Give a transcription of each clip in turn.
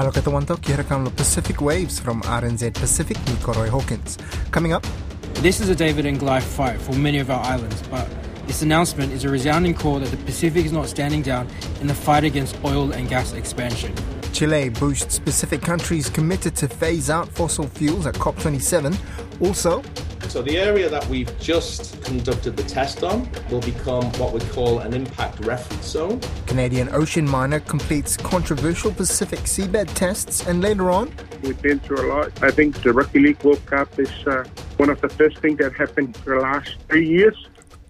Halokata Wantok, here come the Pacific Waves from RNZ Pacific, Nikoroi Hawkins. Coming up... This is a David and Goliath fight for many of our islands, but this announcement is a resounding call that the Pacific is not standing down in the fight against oil and gas expansion. Chile boosts Pacific countries committed to phase out fossil fuels at COP27. Also... So the area that we've just conducted the test on will become what we call an impact reference zone. Canadian ocean miner completes controversial Pacific seabed tests, and later on... We've been through a lot. I think the Rugby League World Cup is one of the first things that happened for the last 3 years.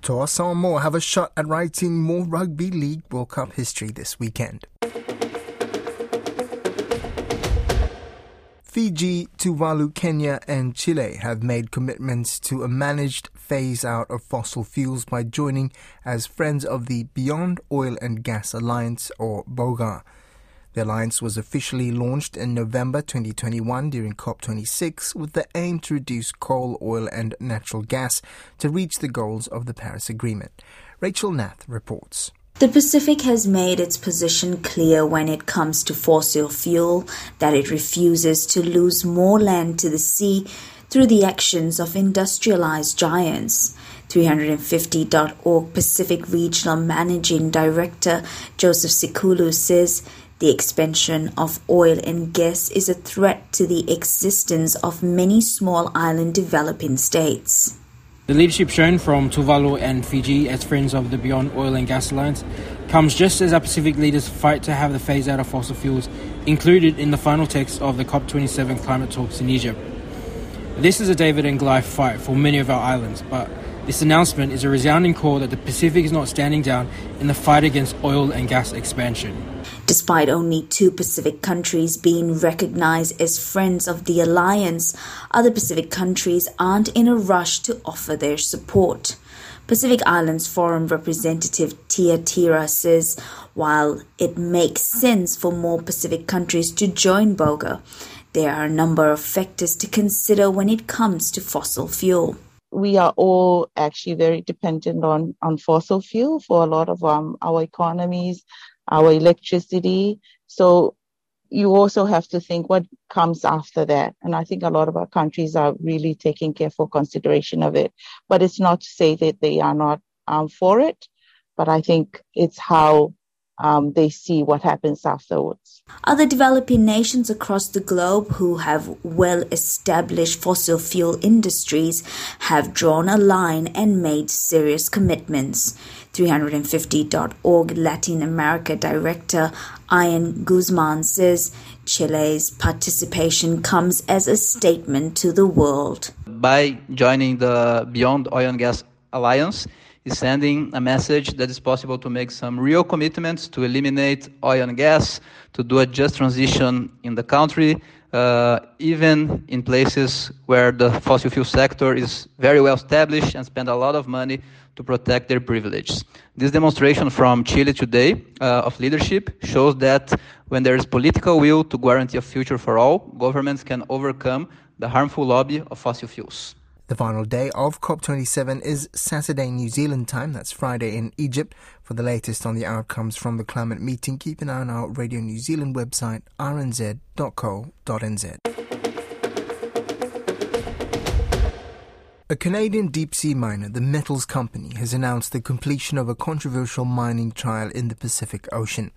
Toa Samoa have a shot at writing more Rugby League World Cup history this weekend. Fiji, Tuvalu, Kenya and Chile have made commitments to a managed phase-out of fossil fuels by joining as friends of the Beyond Oil and Gas Alliance, or BOGA. The alliance was officially launched in November 2021 during COP26 with the aim to reduce coal, oil and natural gas to reach the goals of the Paris Agreement. Rachel Nath reports. The Pacific has made its position clear when it comes to fossil fuel, that it refuses to lose more land to the sea through the actions of industrialized giants. 350.org Pacific Regional Managing Director Joseph Sikulu says the expansion of oil and gas is a threat to the existence of many small island developing states. The leadership shown from Tuvalu and Fiji as friends of the Beyond Oil and Gas Alliance comes just as our Pacific leaders fight to have the phase-out of fossil fuels included in the final text of the COP27 climate talks in Egypt. This is a David and Goliath fight for many of our islands, but this announcement is a resounding call that the Pacific is not standing down in the fight against oil and gas expansion. Despite only 2 Pacific countries being recognized as friends of the alliance, other Pacific countries aren't in a rush to offer their support. Pacific Islands Forum representative Tia Tira says while it makes sense for more Pacific countries to join BOGA, there are a number of factors to consider when it comes to fossil fuel. We are all actually very dependent on fossil fuel for a lot of our economies, our electricity. So you also have to think what comes after that. And I think a lot of our countries are really taking careful consideration of it. But it's not to say that they are not for it. But I think it's how they see what happens afterwards. Other developing nations across the globe who have well-established fossil fuel industries have drawn a line and made serious commitments. 350.org Latin America Director Ian Guzman says Chile's participation comes as a statement to the world. By joining the Beyond Oil and Gas Alliance, is sending a message that it's possible to make some real commitments to eliminate oil and gas, to do a just transition in the country, even in places where the fossil fuel sector is very well established and spend a lot of money to protect their privileges. This demonstration from Chile today of leadership shows that when there is political will to guarantee a future for all, governments can overcome the harmful lobby of fossil fuels. The final day of COP27 is Saturday New Zealand time. That's Friday in Egypt. For the latest on the outcomes from the climate meeting, keep an eye on our Radio New Zealand website, rnz.co.nz. A Canadian deep-sea miner, the Metals Company, has announced the completion of a controversial mining trial in the Pacific Ocean.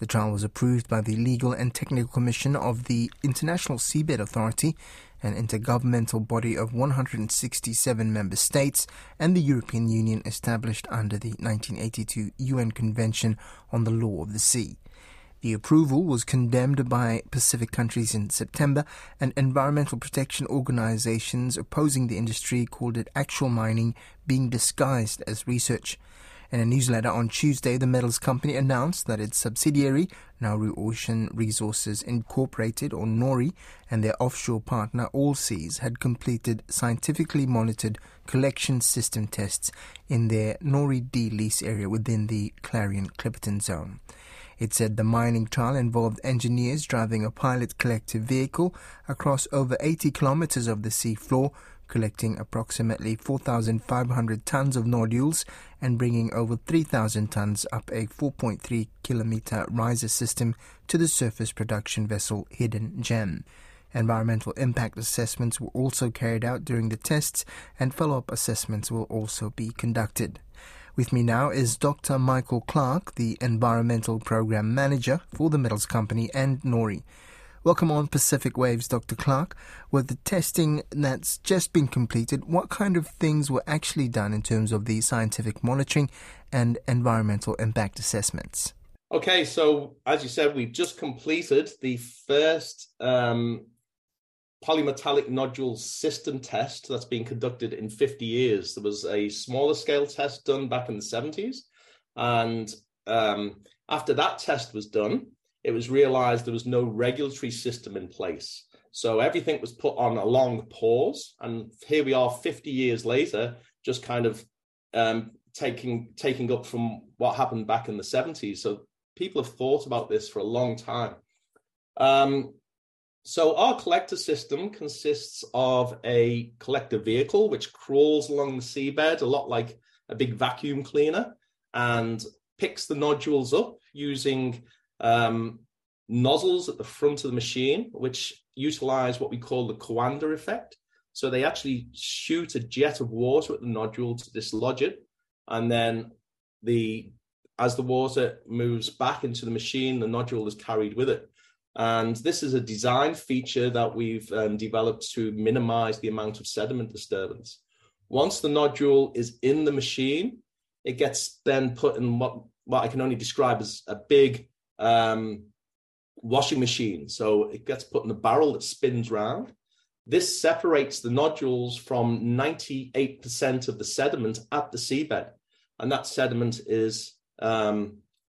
The trial was approved by the Legal and Technical Commission of the International Seabed Authority, an intergovernmental body of 167 member states, and the European Union established under the 1982 UN Convention on the Law of the Sea. The approval was condemned by Pacific countries in September, and environmental protection organizations opposing the industry called it actual mining being disguised as research. In a newsletter on Tuesday, the Metals Company announced that its subsidiary, Nauru Ocean Resources Incorporated, or Nori, and their offshore partner, Allseas, had completed scientifically monitored collection system tests in their Nori D lease area within the Clarion-Clipperton zone. It said the mining trial involved engineers driving a pilot collective vehicle across over 80 kilometers of the sea floor collecting approximately 4,500 tons of nodules and bringing over 3,000 tons up a 4.3-kilometre riser system to the surface production vessel Hidden Gem. Environmental impact assessments were also carried out during the tests, and follow-up assessments will also be conducted. With me now is Dr. Michael Clark, the Environmental Program Manager for the Metals Company and Nori. Welcome on Pacific Waves, Dr. Clark. With the testing that's just been completed, what kind of things were actually done in terms of the scientific monitoring and environmental impact assessments? Okay, so as you said, we've just completed the first polymetallic nodule system test that's been conducted in 50 years. There was a smaller scale test done back in the 70s. And after that test was done, it was realized there was no regulatory system in place. So everything was put on a long pause. And here we are 50 years later, just kind of taking up from what happened back in the 70s. So people have thought about this for a long time. So our collector system consists of a collector vehicle which crawls along the seabed, a lot like a big vacuum cleaner, and picks the nodules up using nozzles at the front of the machine, which utilize what we call the Coanda effect. So they actually shoot a jet of water at the nodule to dislodge it, and then as the water moves back into the machine, the nodule is carried with it. And this is a design feature that we've developed to minimize the amount of sediment disturbance. Once the nodule is in the machine, it gets then put in what I can only describe as a big washing machine. So it gets put in a barrel that spins round. This separates the nodules from 98% of the sediment at the seabed. And that sediment is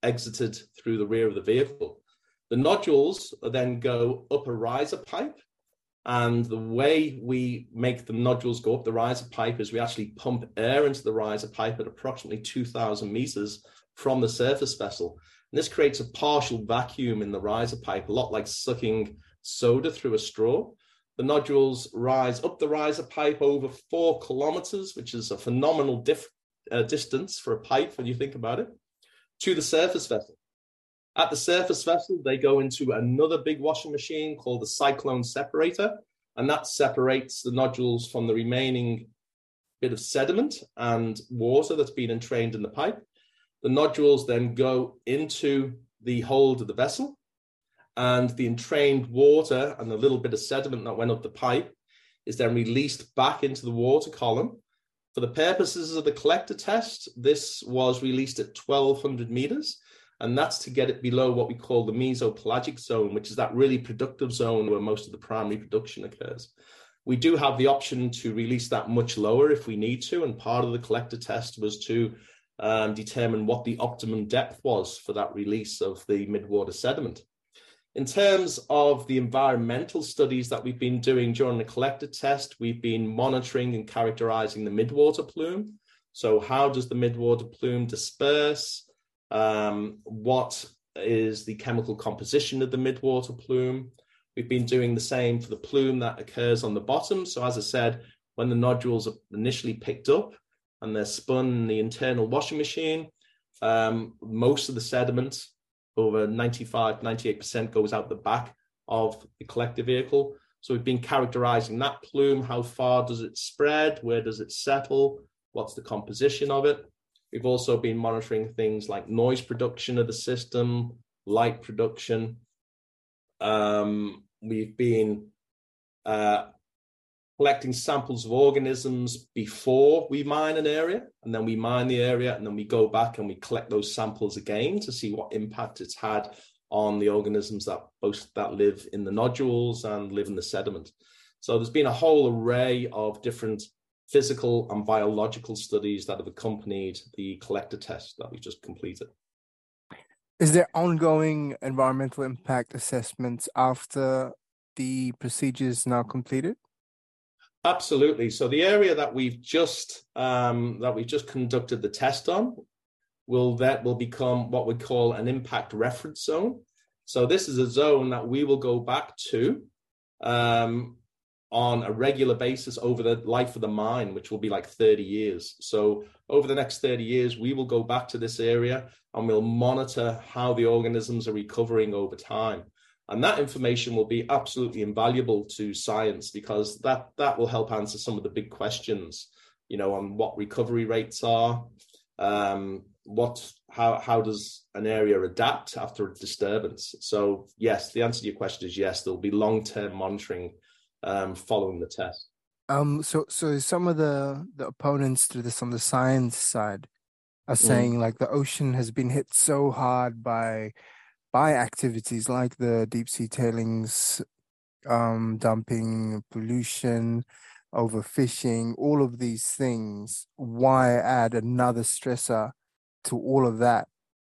exited through the rear of the vehicle. The nodules then go up a riser pipe, and the way we make the nodules go up the riser pipe is we actually pump air into the riser pipe at approximately 2,000 meters from the surface vessel. And this creates a partial vacuum in the riser pipe, a lot like sucking soda through a straw. The nodules rise up the riser pipe over 4 kilometers, which is a phenomenal distance for a pipe when you think about it, to the surface vessel. At the surface vessel, they go into another big washing machine called the cyclone separator, and that separates the nodules from the remaining bit of sediment and water that's been entrained in the pipe. The nodules then go into the hold of the vessel, and the entrained water and the little bit of sediment that went up the pipe is then released back into the water column. For the purposes of the collector test, this was released at 1,200 meters. And that's to get it below what we call the mesopelagic zone, which is that really productive zone where most of the primary production occurs. We do have the option to release that much lower if we need to, and part of the collector test was to determine what the optimum depth was for that release of the midwater sediment. In terms of the environmental studies that we've been doing during the collector test, we've been monitoring and characterizing the midwater plume. So how does the midwater plume disperse? What is the chemical composition of the midwater plume? We've been doing the same for the plume that occurs on the bottom. So as I said, when the nodules are initially picked up and they're spun in the internal washing machine, most of the sediment, over 98%, goes out the back of the collector vehicle. So we've been characterizing that plume. How far does it spread? Where does it settle? What's the composition of it? We've also been monitoring things like noise production of the system, light production. We've been collecting samples of organisms before we mine an area, and then we mine the area, and then we go back and we collect those samples again to see what impact it's had on the organisms that both live in the nodules and live in the sediment. So there's been a whole array of different physical and biological studies that have accompanied the collector test that we just completed. Is there ongoing environmental impact assessments after the procedures now completed? Absolutely. So the area that we've just conducted the test on will become what we call an impact reference zone. So this is a zone that we will go back to on a regular basis over the life of the mine, which will be like 30 years. So over the next 30 years, we will go back to this area and we'll monitor how the organisms are recovering over time. And that information will be absolutely invaluable to science, because that will help answer some of the big questions, you know, on what recovery rates are, how does an area adapt after a disturbance? So yes, the answer to your question is yes, there'll be long-term monitoring following the test. So some of the opponents to this on the science side are saying like the ocean has been hit so hard by activities like the deep sea tailings dumping, pollution, overfishing, all of these things. Why add another stressor to all of that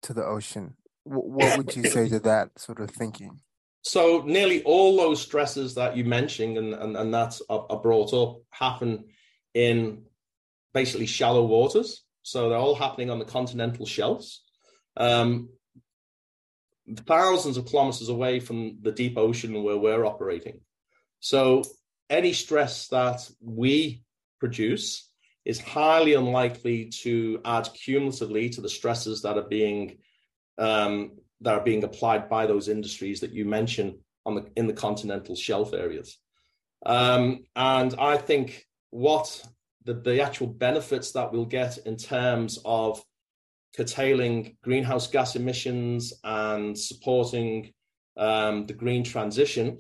to the ocean? What would you say to that sort of thinking? So nearly all those stresses that you mentioned and that are brought up happen in basically shallow waters. So they're all happening on the continental shelves, thousands of kilometers away from the deep ocean where we're operating. So any stress that we produce is highly unlikely to add cumulatively to the stresses that are being applied by those industries that you mentioned in the continental shelf areas. And I think what the actual benefits that we'll get in terms of curtailing greenhouse gas emissions and supporting the green transition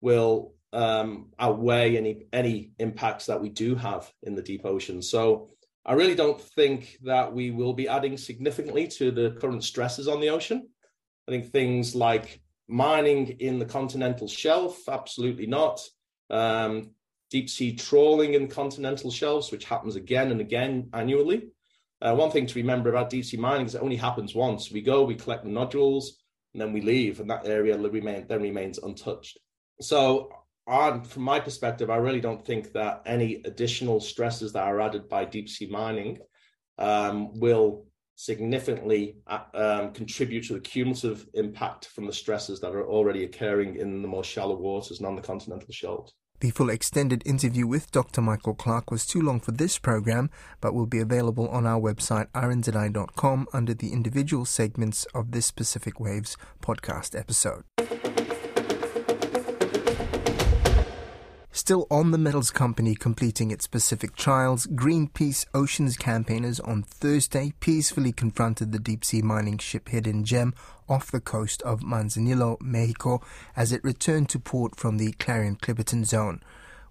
will outweigh any impacts that we do have in the deep ocean. So I really don't think that we will be adding significantly to the current stresses on the ocean. I think things like mining in the continental shelf, absolutely not. Deep sea trawling in continental shelves, which happens again and again annually. One thing to remember about deep sea mining is it only happens once. We go, we collect the nodules, and then we leave, and that area remains untouched. So from my perspective, I really don't think that any additional stresses that are added by deep sea mining will significantly contribute to the cumulative impact from the stresses that are already occurring in the more shallow waters and on the continental shelves. The full extended interview with Dr. Michael Clark was too long for this program, but will be available on our website rnzi.com under the individual segments of this Pacific Waves podcast episode. Still on the metals company completing its Pacific trials, Greenpeace Oceans campaigners on Thursday peacefully confronted the deep-sea mining ship Hidden Gem off the coast of Manzanillo, Mexico, as it returned to port from the Clarion-Clipperton zone.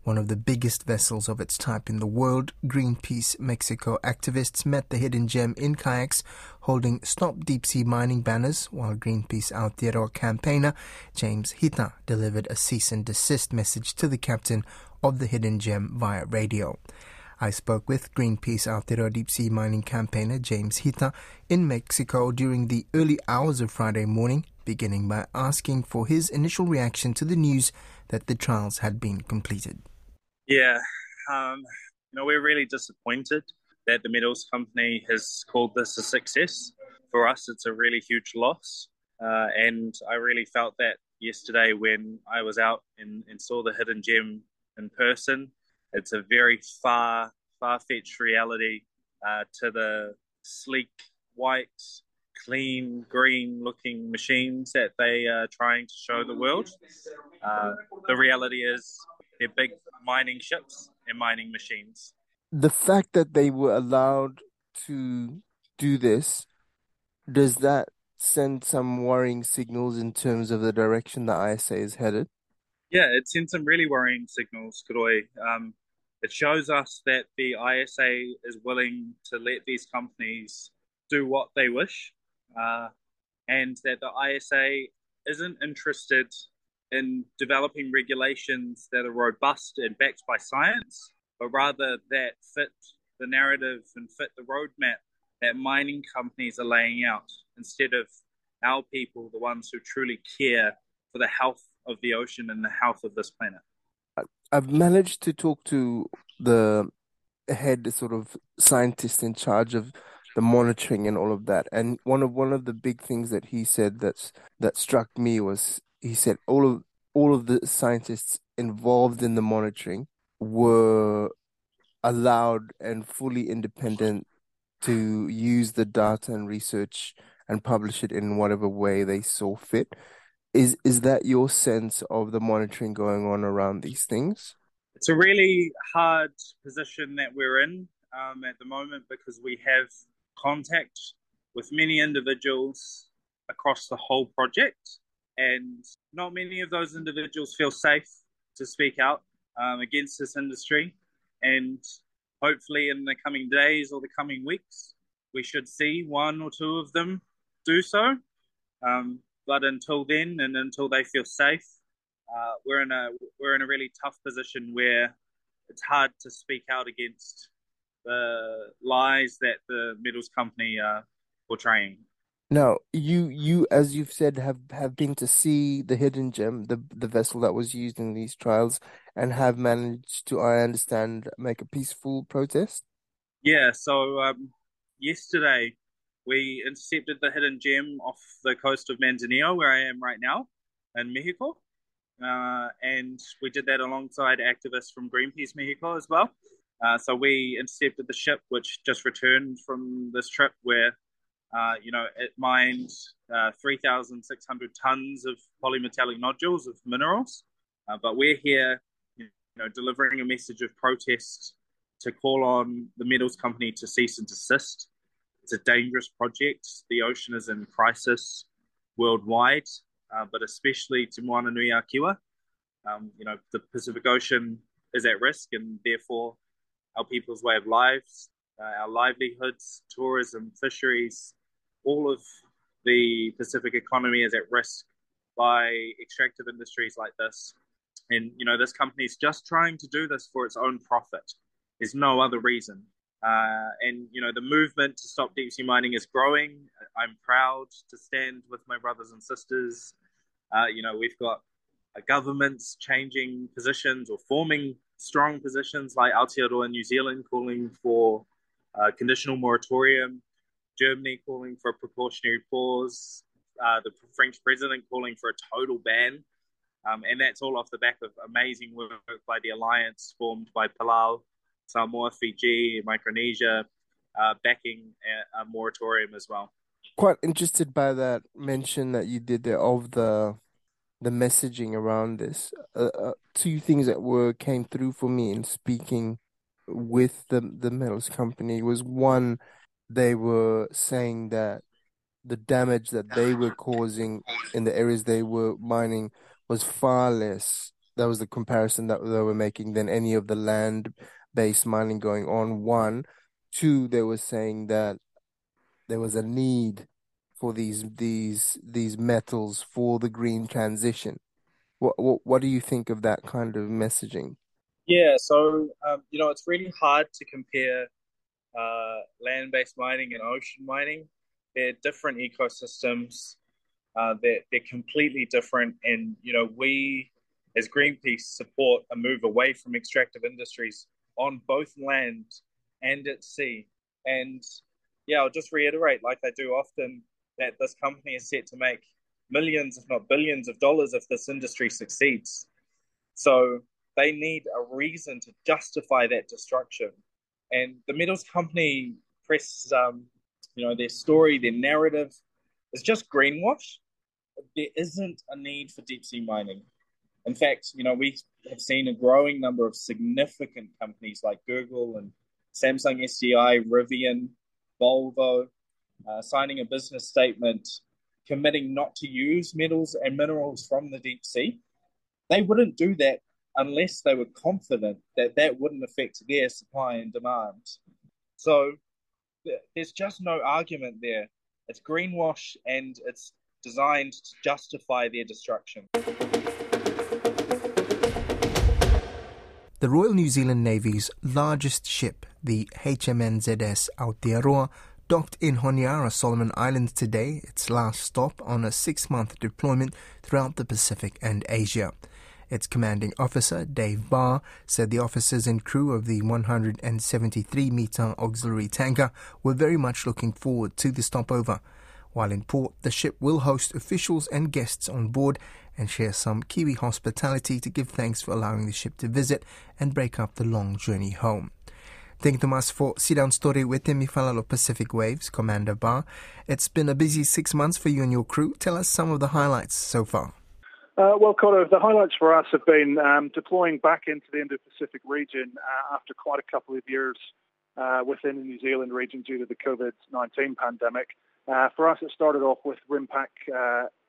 One of the biggest vessels of its type in the world, Greenpeace Mexico activists met the Hidden Gem in kayaks holding Stop Deep Sea Mining banners, while Greenpeace Aotearoa campaigner James Hita delivered a cease and desist message to the captain of the Hidden Gem via radio. I spoke with Greenpeace Aotearoa Deep Sea Mining campaigner James Hita in Mexico during the early hours of Friday morning, beginning by asking for his initial reaction to the news that the trials had been completed. Yeah, we're really disappointed that the metals company has called this a success. For us, it's a really huge loss. And I really felt that yesterday when I was out and saw the Hidden Gem in person. It's a very far-fetched reality to the sleek, white, clean, green-looking machines that they are trying to show the world. The reality is they're big mining ships and mining machines. The fact that they were allowed to do this, does that send some worrying signals in terms of the direction the ISA is headed? Yeah, it sends some really worrying signals, Kuroi. It shows us that the ISA is willing to let these companies do what they wish, and that the ISA isn't interested in developing regulations that are robust and backed by science, but rather that fit the narrative and fit the roadmap that mining companies are laying out, instead of our people, the ones who truly care for the health of the ocean and the health of this planet. I've managed to talk to the head sort of scientist in charge of the monitoring and all of that, and one of the big things that he said that struck me was, he said all of all of the scientists involved in the monitoring were allowed and fully independent to use the data and research and publish it in whatever way they saw fit. Is that your sense of the monitoring going on around these things? It's a really hard position that we're in at the moment, because we have contact with many individuals across the whole project, and not many of those individuals feel safe to speak out against this industry. And hopefully in the coming days or the coming weeks, we should see one or two of them do so. But until then, and until they feel safe, we're in a really tough position where it's hard to speak out against the lies that the metals company are portraying. Now, you as you've said, have been to see the Hidden Gem, the vessel that was used in these trials, and have managed to, I understand, make a peaceful protest? Yeah, so yesterday we intercepted the Hidden Gem off the coast of Manzanillo, where I am right now, in Mexico. And we did that alongside activists from Greenpeace Mexico as well. So we intercepted the ship, which just returned from this trip where it mined 3,600 tons of polymetallic nodules of minerals. But we're here, delivering a message of protest to call on the metals company to cease and desist. It's a dangerous project. The ocean is in crisis worldwide, but especially Te Moana Nui a Kiwa. The Pacific Ocean is at risk, and therefore our people's way of lives, our livelihoods, tourism, fisheries, all of the Pacific economy is at risk by extractive industries like this. And, this company's just trying to do this for its own profit. There's no other reason. The movement to stop deep sea mining is growing. I'm proud to stand with my brothers and sisters. We've got governments changing positions or forming strong positions like Aotearoa in New Zealand calling for conditional moratorium, Germany calling for a precautionary pause, the French president calling for a total ban. And that's all off the back of amazing work by the alliance formed by Palau, Samoa, Fiji, Micronesia, backing a moratorium as well. Quite interested by that mention that you did there of the messaging around this. Two things that came through for me in speaking with the metals company was, one, they were saying that the damage that they were causing in the areas they were mining was far less. That was the comparison that they were making than any of the land-based mining going on, one. Two, they were saying that there was a need for these metals for the green transition. What do you think of that kind of messaging? Yeah, so it's really hard to compare land-based mining and ocean mining. They're different ecosystems. They're completely different, and we as Greenpeace support a move away from extractive industries on both land and at sea. And I'll just reiterate, like I do often, that this company is set to make millions, if not billions, of dollars if this industry succeeds. So they need a reason to justify that destruction. And the metals company press, their story, their narrative is just greenwash. There isn't a need for deep sea mining. In fact, we have seen a growing number of significant companies like Google and Samsung SDI, Rivian, Volvo, signing a business statement committing not to use metals and minerals from the deep sea. They wouldn't do that unless they were confident that wouldn't affect their supply and demand. So there's just no argument there. It's greenwash, and it's designed to justify their destruction. The Royal New Zealand Navy's largest ship, the HMNZS Aotearoa, docked in Honiara, Solomon Islands today, its last stop on a 6-month deployment throughout the Pacific and Asia. Its commanding officer, Dave Barr, said the officers and crew of the 173-metre auxiliary tanker were very much looking forward to the stopover. While in port, the ship will host officials and guests on board and share some Kiwi hospitality to give thanks for allowing the ship to visit and break up the long journey home. Thank you to us for Sit Down Story with Te Mifalalo Pacific Waves, Commander Barr. It's been a busy 6 months for you and your crew. Tell us some of the highlights so far. Well, Cotto, the highlights for us have been deploying back into the Indo-Pacific region after quite a couple of years within the New Zealand region due to the COVID-19 pandemic. For us, it started off with RIMPAC,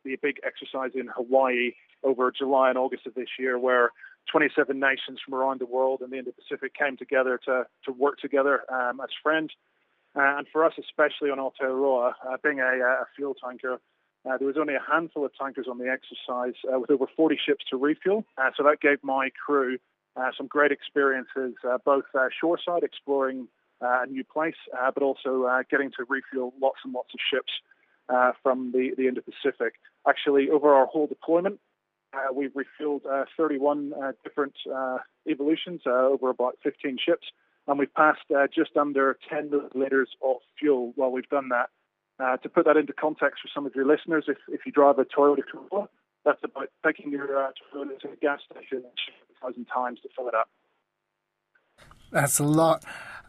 the big exercise in Hawaii over July and August of this year, where 27 nations from around the world and the Indo-Pacific came together to work together as friends. And for us, especially on Aotearoa, being a fuel tanker, there was only a handful of tankers on the exercise with over 40 ships to refuel. So that gave my crew some great experiences, both shoreside exploring a new place, but also getting to refuel lots and lots of ships from the Indo-Pacific. Actually, over our whole deployment, we've refueled 31 different evolutions over about 15 ships, and we've passed just under 10 litres of fuel while we've done that. To put that into context for some of your listeners, if you drive a Toyota Corolla, that's about taking your Toyota to a gas station 1,000 times to fill it up. That's a lot.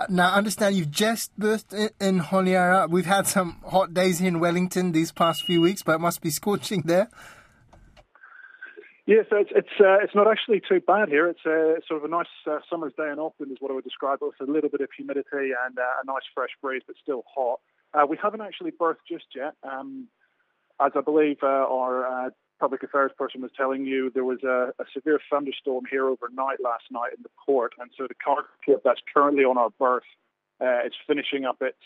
Now, I understand you've just berthed in Honiara. We've had some hot days here in Wellington these past few weeks, but it must be scorching there. Yeah, so it's not actually too bad here. It's sort of a nice summer's day in Auckland is what I would describe it. It's a little bit of humidity and a nice fresh breeze, but still hot. We haven't actually berthed just yet. As I believe our public affairs person was telling you, there was a severe thunderstorm here overnight last night in the port. And so the cargo ship that's currently on our berth, it's finishing up its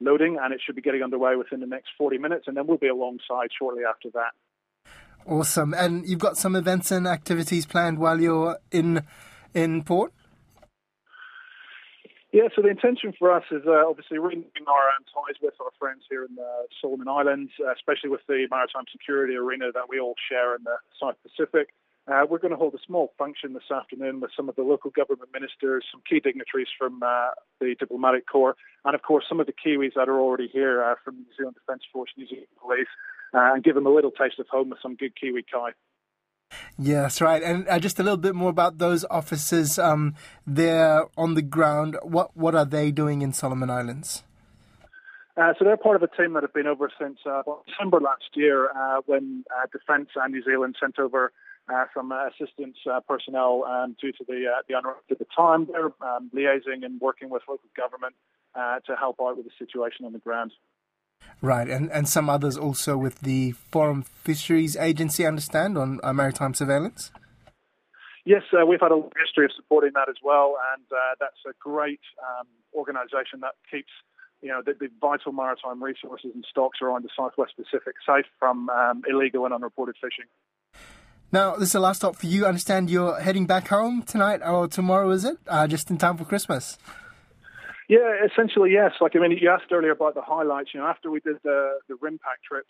loading, and it should be getting underway within the next 40 minutes. And then we'll be alongside shortly after that. Awesome. And you've got some events and activities planned while you're in port? Yeah, so the intention for us is obviously renewing our ties with our friends here in the Solomon Islands, especially with the maritime security arena that we all share in the South Pacific. We're going to hold a small function this afternoon with some of the local government ministers, some key dignitaries from the diplomatic corps, and of course some of the Kiwis that are already here from the New Zealand Defence Force, New Zealand Police, and give them a little taste of home with some good Kiwi kai. Yeah, that's right. And just a little bit more about those officers there on the ground. What are they doing in Solomon Islands? So they're part of a team that have been over since December last year when Defence and New Zealand sent over some assistance personnel due to the unrest at the time. They're liaising and working with local government to help out with the situation on the ground. Right, and some others also with the Foreign Fisheries Agency, I understand, on maritime surveillance? Yes, we've had a long history of supporting that as well, and that's a great organisation that keeps the vital maritime resources and stocks around the Southwest Pacific safe from illegal and unreported fishing. Now, this is the last stop for you. I understand you're heading back home tonight, or tomorrow, is it? Just in time for Christmas. Yeah, essentially, yes. You asked earlier about the highlights. After we did the RIMPAC trip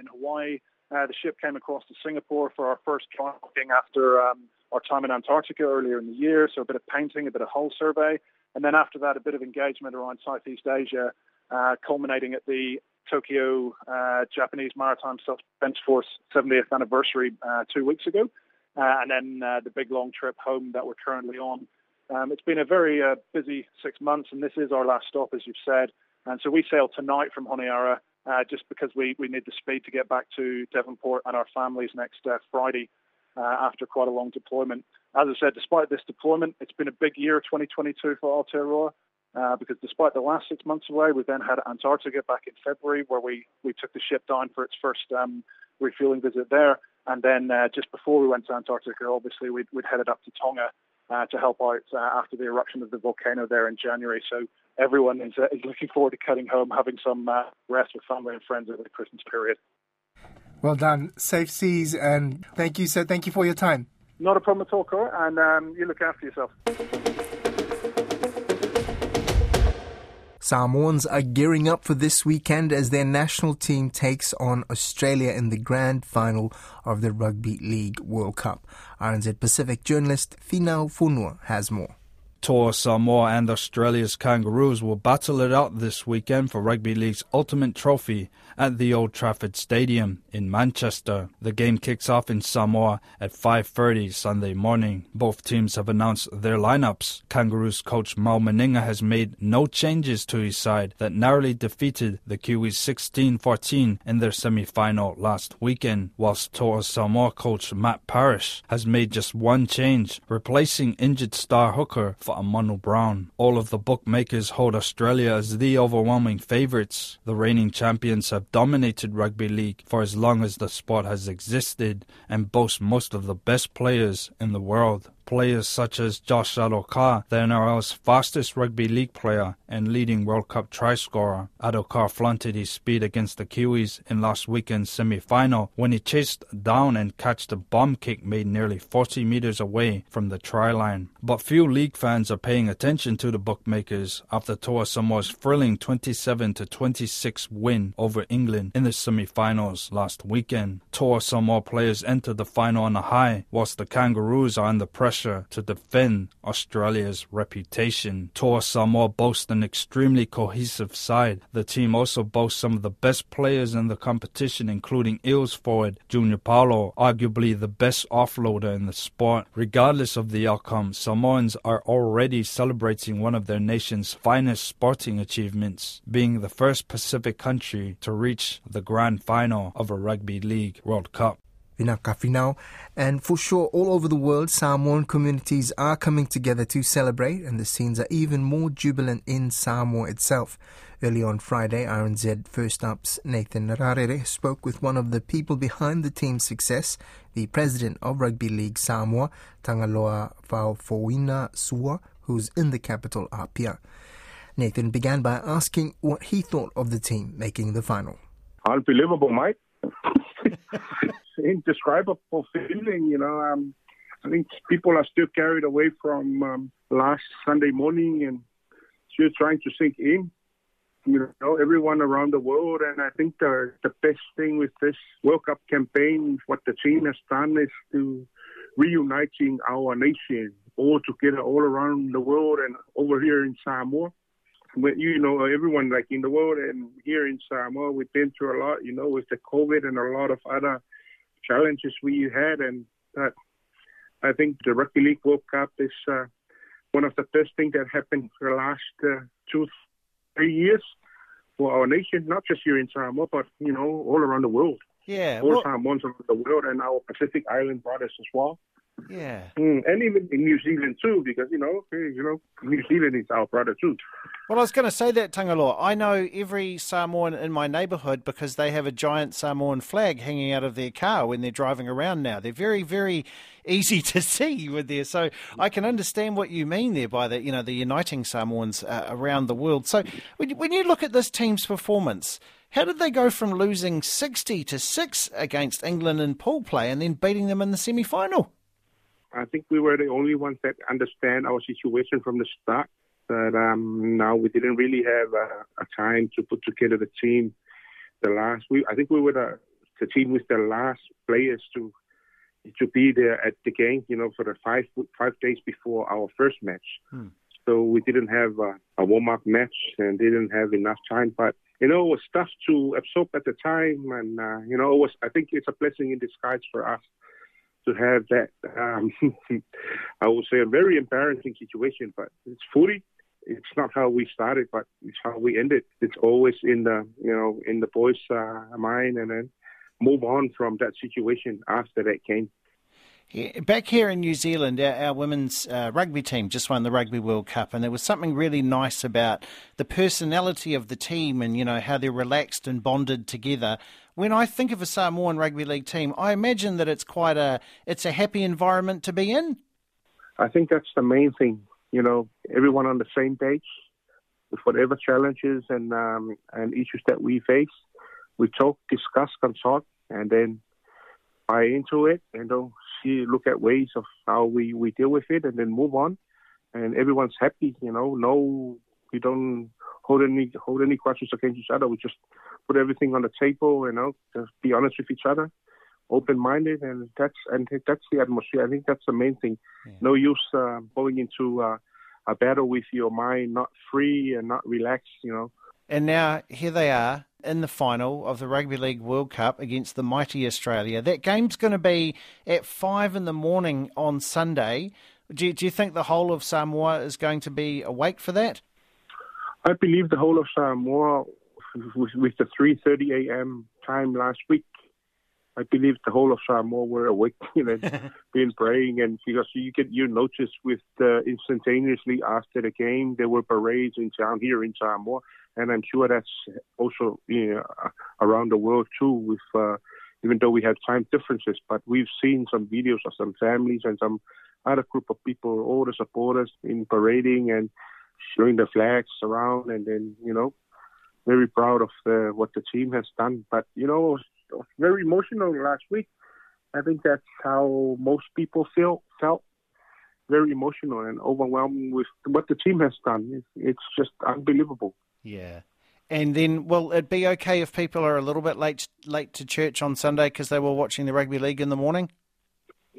in Hawaii, the ship came across to Singapore for our first dry docking after our time in Antarctica earlier in the year. So a bit of painting, a bit of hull survey. And then after that, a bit of engagement around Southeast Asia, culminating at the Tokyo Japanese Maritime Self-Defense Force 70th anniversary 2 weeks ago. And then the big long trip home that we're currently on. It's been a very busy 6 months, and this is our last stop, as you've said. And so we sail tonight from Honiara just because we need the speed to get back to Devonport and our families next Friday after quite a long deployment. As I said, despite this deployment, it's been a big year, 2022, for Aotearoa, because despite the last 6 months away, we then had Antarctica back in February, where we took the ship down for its first refueling visit there. And then just before we went to Antarctica, obviously, we'd headed up to Tonga to help out after the eruption of the volcano there in January. So everyone is looking forward to cutting home, having some rest with family and friends over the Christmas period. Well done. Safe seas, and thank you, sir. Thank you for your time. Not a problem at all, Cora, and you look after yourself. Samoans are gearing up for this weekend as their national team takes on Australia in the grand final of the Rugby League World Cup. RNZ Pacific journalist Finau Fonua has more. Toa Samoa and Australia's Kangaroos will battle it out this weekend for Rugby League's ultimate trophy at the Old Trafford Stadium in Manchester. The game kicks off in Samoa at 5:30 Sunday morning. Both teams have announced their lineups. Kangaroos coach Mau Meninga has made no changes to his side that narrowly defeated the Kiwis 16-14 in their semi-final last weekend, whilst Toa Samoa coach Matt Parish has made just one change, replacing injured star hooker for Amanu Brown. All of the bookmakers hold Australia as the overwhelming favourites. The reigning champions have dominated rugby league for as long as the sport has existed and boast most of the best players in the world. Players such as Josh Adokar, the NRL's fastest rugby league player and leading World Cup try scorer. Adokar flaunted his speed against the Kiwis in last weekend's semi-final when he chased down and catched a bomb kick made nearly 40 metres away from the try line. But few league fans are paying attention to the bookmakers after Toa Samoa's thrilling 27-26 win over England in the semi-finals last weekend. Toa Samoa players entered the final on a high, whilst the Kangaroos are under pressure to defend Australia's reputation. Toa Samoa boasts an extremely cohesive side. The team also boasts some of the best players in the competition, including Eels forward Junior Paulo, arguably the best offloader in the sport. Regardless of the outcome, Samoans are already celebrating one of their nation's finest sporting achievements, being the first Pacific country to reach the grand final of a Rugby League World Cup. And for sure, all over the world, Samoan communities are coming together to celebrate, and the scenes are even more jubilant in Samoa itself. Early on Friday, RNZ First Up's Nathan Nararere spoke with one of the people behind the team's success, the president of Rugby League Samoa, Tangaloa Faufouina Suwa, who's in the capital, Apia. Nathan began by asking what he thought of the team making the final. Unbelievable, mate. Indescribable feeling, you know. I think people are still carried away from last Sunday morning and still trying to sink in. You know, everyone around the world, and I think the best thing with this World Cup campaign, what the team has done, is to reuniting our nation all together, all around the world, and over here in Samoa. You know, everyone like in the world and here in Samoa, we've been through a lot, you know, with the COVID and a lot of other challenges we had, and that I think the Rugby League World Cup is one of the best things that happened for the last 2-3 years for our nation, not just here in Samoa, but you know, all around the world. Yeah, all Samoans around the world and our Pacific Island brothers as well. Yeah, and even in New Zealand too, because you know, New Zealand is our brother too. Well, I was going to say that, Tangaloa. I know every Samoan in my neighbourhood because they have a giant Samoan flag hanging out of their car when they're driving around now. They're very, very easy to see with there, so I can understand what you mean there by that. You know, the uniting Samoans around the world. So when you look at this team's performance, how did they go from losing 60-6 against England in pool play and then beating them in the semi-final? I think we were the only ones that understand our situation from the start. But now we didn't really have a time to put together the team. I think we were the team with the last players to be there at the game. You know, for the five days before our first match. So we didn't have a warm-up match and didn't have enough time. But you know, it was tough to absorb at the time, and you know, I think it's a blessing in disguise for us to have that, I would say, a very embarrassing situation. But it's footy. It's not how we started, but it's how we ended. It's always in the boys' mind, and then move on from that situation after that game. Yeah, back here in New Zealand, our women's rugby team just won the Rugby World Cup, and there was something really nice about the personality of the team and, you know, how they're relaxed and bonded together. When I think of a Samoan rugby league team, I imagine that it's quite a happy environment to be in. I think that's the main thing, you know, everyone on the same page with whatever challenges and issues that we face. We talk, discuss, consult, and then buy into it and look at ways of how we deal with it and then move on, and everyone's happy, you know. No, we don't hold any grudges against each other. We just put everything on the table, you know, just be honest with each other, open-minded, and that's the atmosphere. I think that's the main thing. Yeah. No use going into a battle with your mind, not free and not relaxed, you know. And now here they are in the final of the Rugby League World Cup against the mighty Australia. That game's going to be at 5 a.m. on Sunday. Do you think the whole of Samoa is going to be awake for that? I believe the whole of Samoa, with the 3:30 a.m. time last week, I believe the whole of Samoa were awake, you know, been praying, and because you notice with instantaneously after the game there were parades in town here in Samoa, and I'm sure that's also, you know, around the world too. With even though we have time differences, but we've seen some videos of some families and some other group of people, all the supporters in parading and showing the flags around, and then, you know, very proud of what the team has done. But, you know, very emotional last week. I think that's how most people felt, very emotional and overwhelmed with what the team has done. It's just unbelievable. Yeah. And then, will it be okay if people are a little bit late to church on Sunday because they were watching the Rugby League in the morning?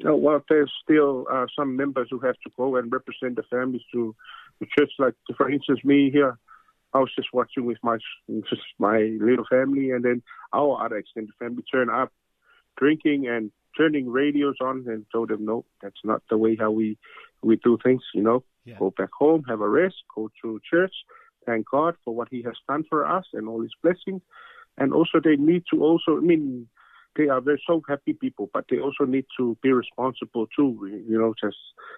No, well, there's still some members who have to go and represent the families to the church. Like, for instance, me here, I was just watching with my little family, and then our other extended family turn up drinking and turning radios on, and told them, no, that's not the way how we do things, you know. Yeah. Go back home, have a rest, go to church, thank God for what he has done for us and all his blessings. And also they need to they are very so happy people, but they also need to be responsible too, you know, just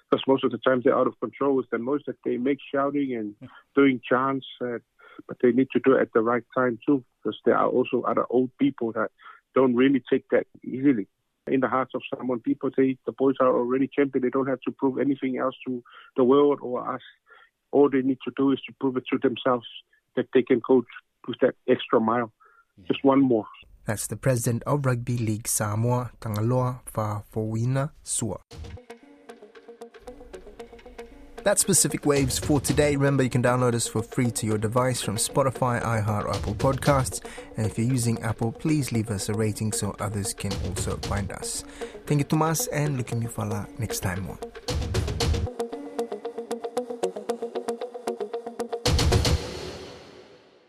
because most of the time they're out of control with the noise that they make, shouting and doing chants, but they need to do it at the right time too, because there are also other old people that don't really take that easily. In the hearts of someone, people say the boys are already champion, they don't have to prove anything else to the world or us. All they need to do is to prove it to themselves that they can go with that extra mile, just one more. That's the president of Rugby League Samoa, Tangaloa Faufouina Suwa. That's Pacific Waves for today. Remember, you can download us for free to your device from Spotify, iHeart, or Apple Podcasts. And if you're using Apple, please leave us a rating so others can also find us. Thank you, Tomas, and lukimufala next time on.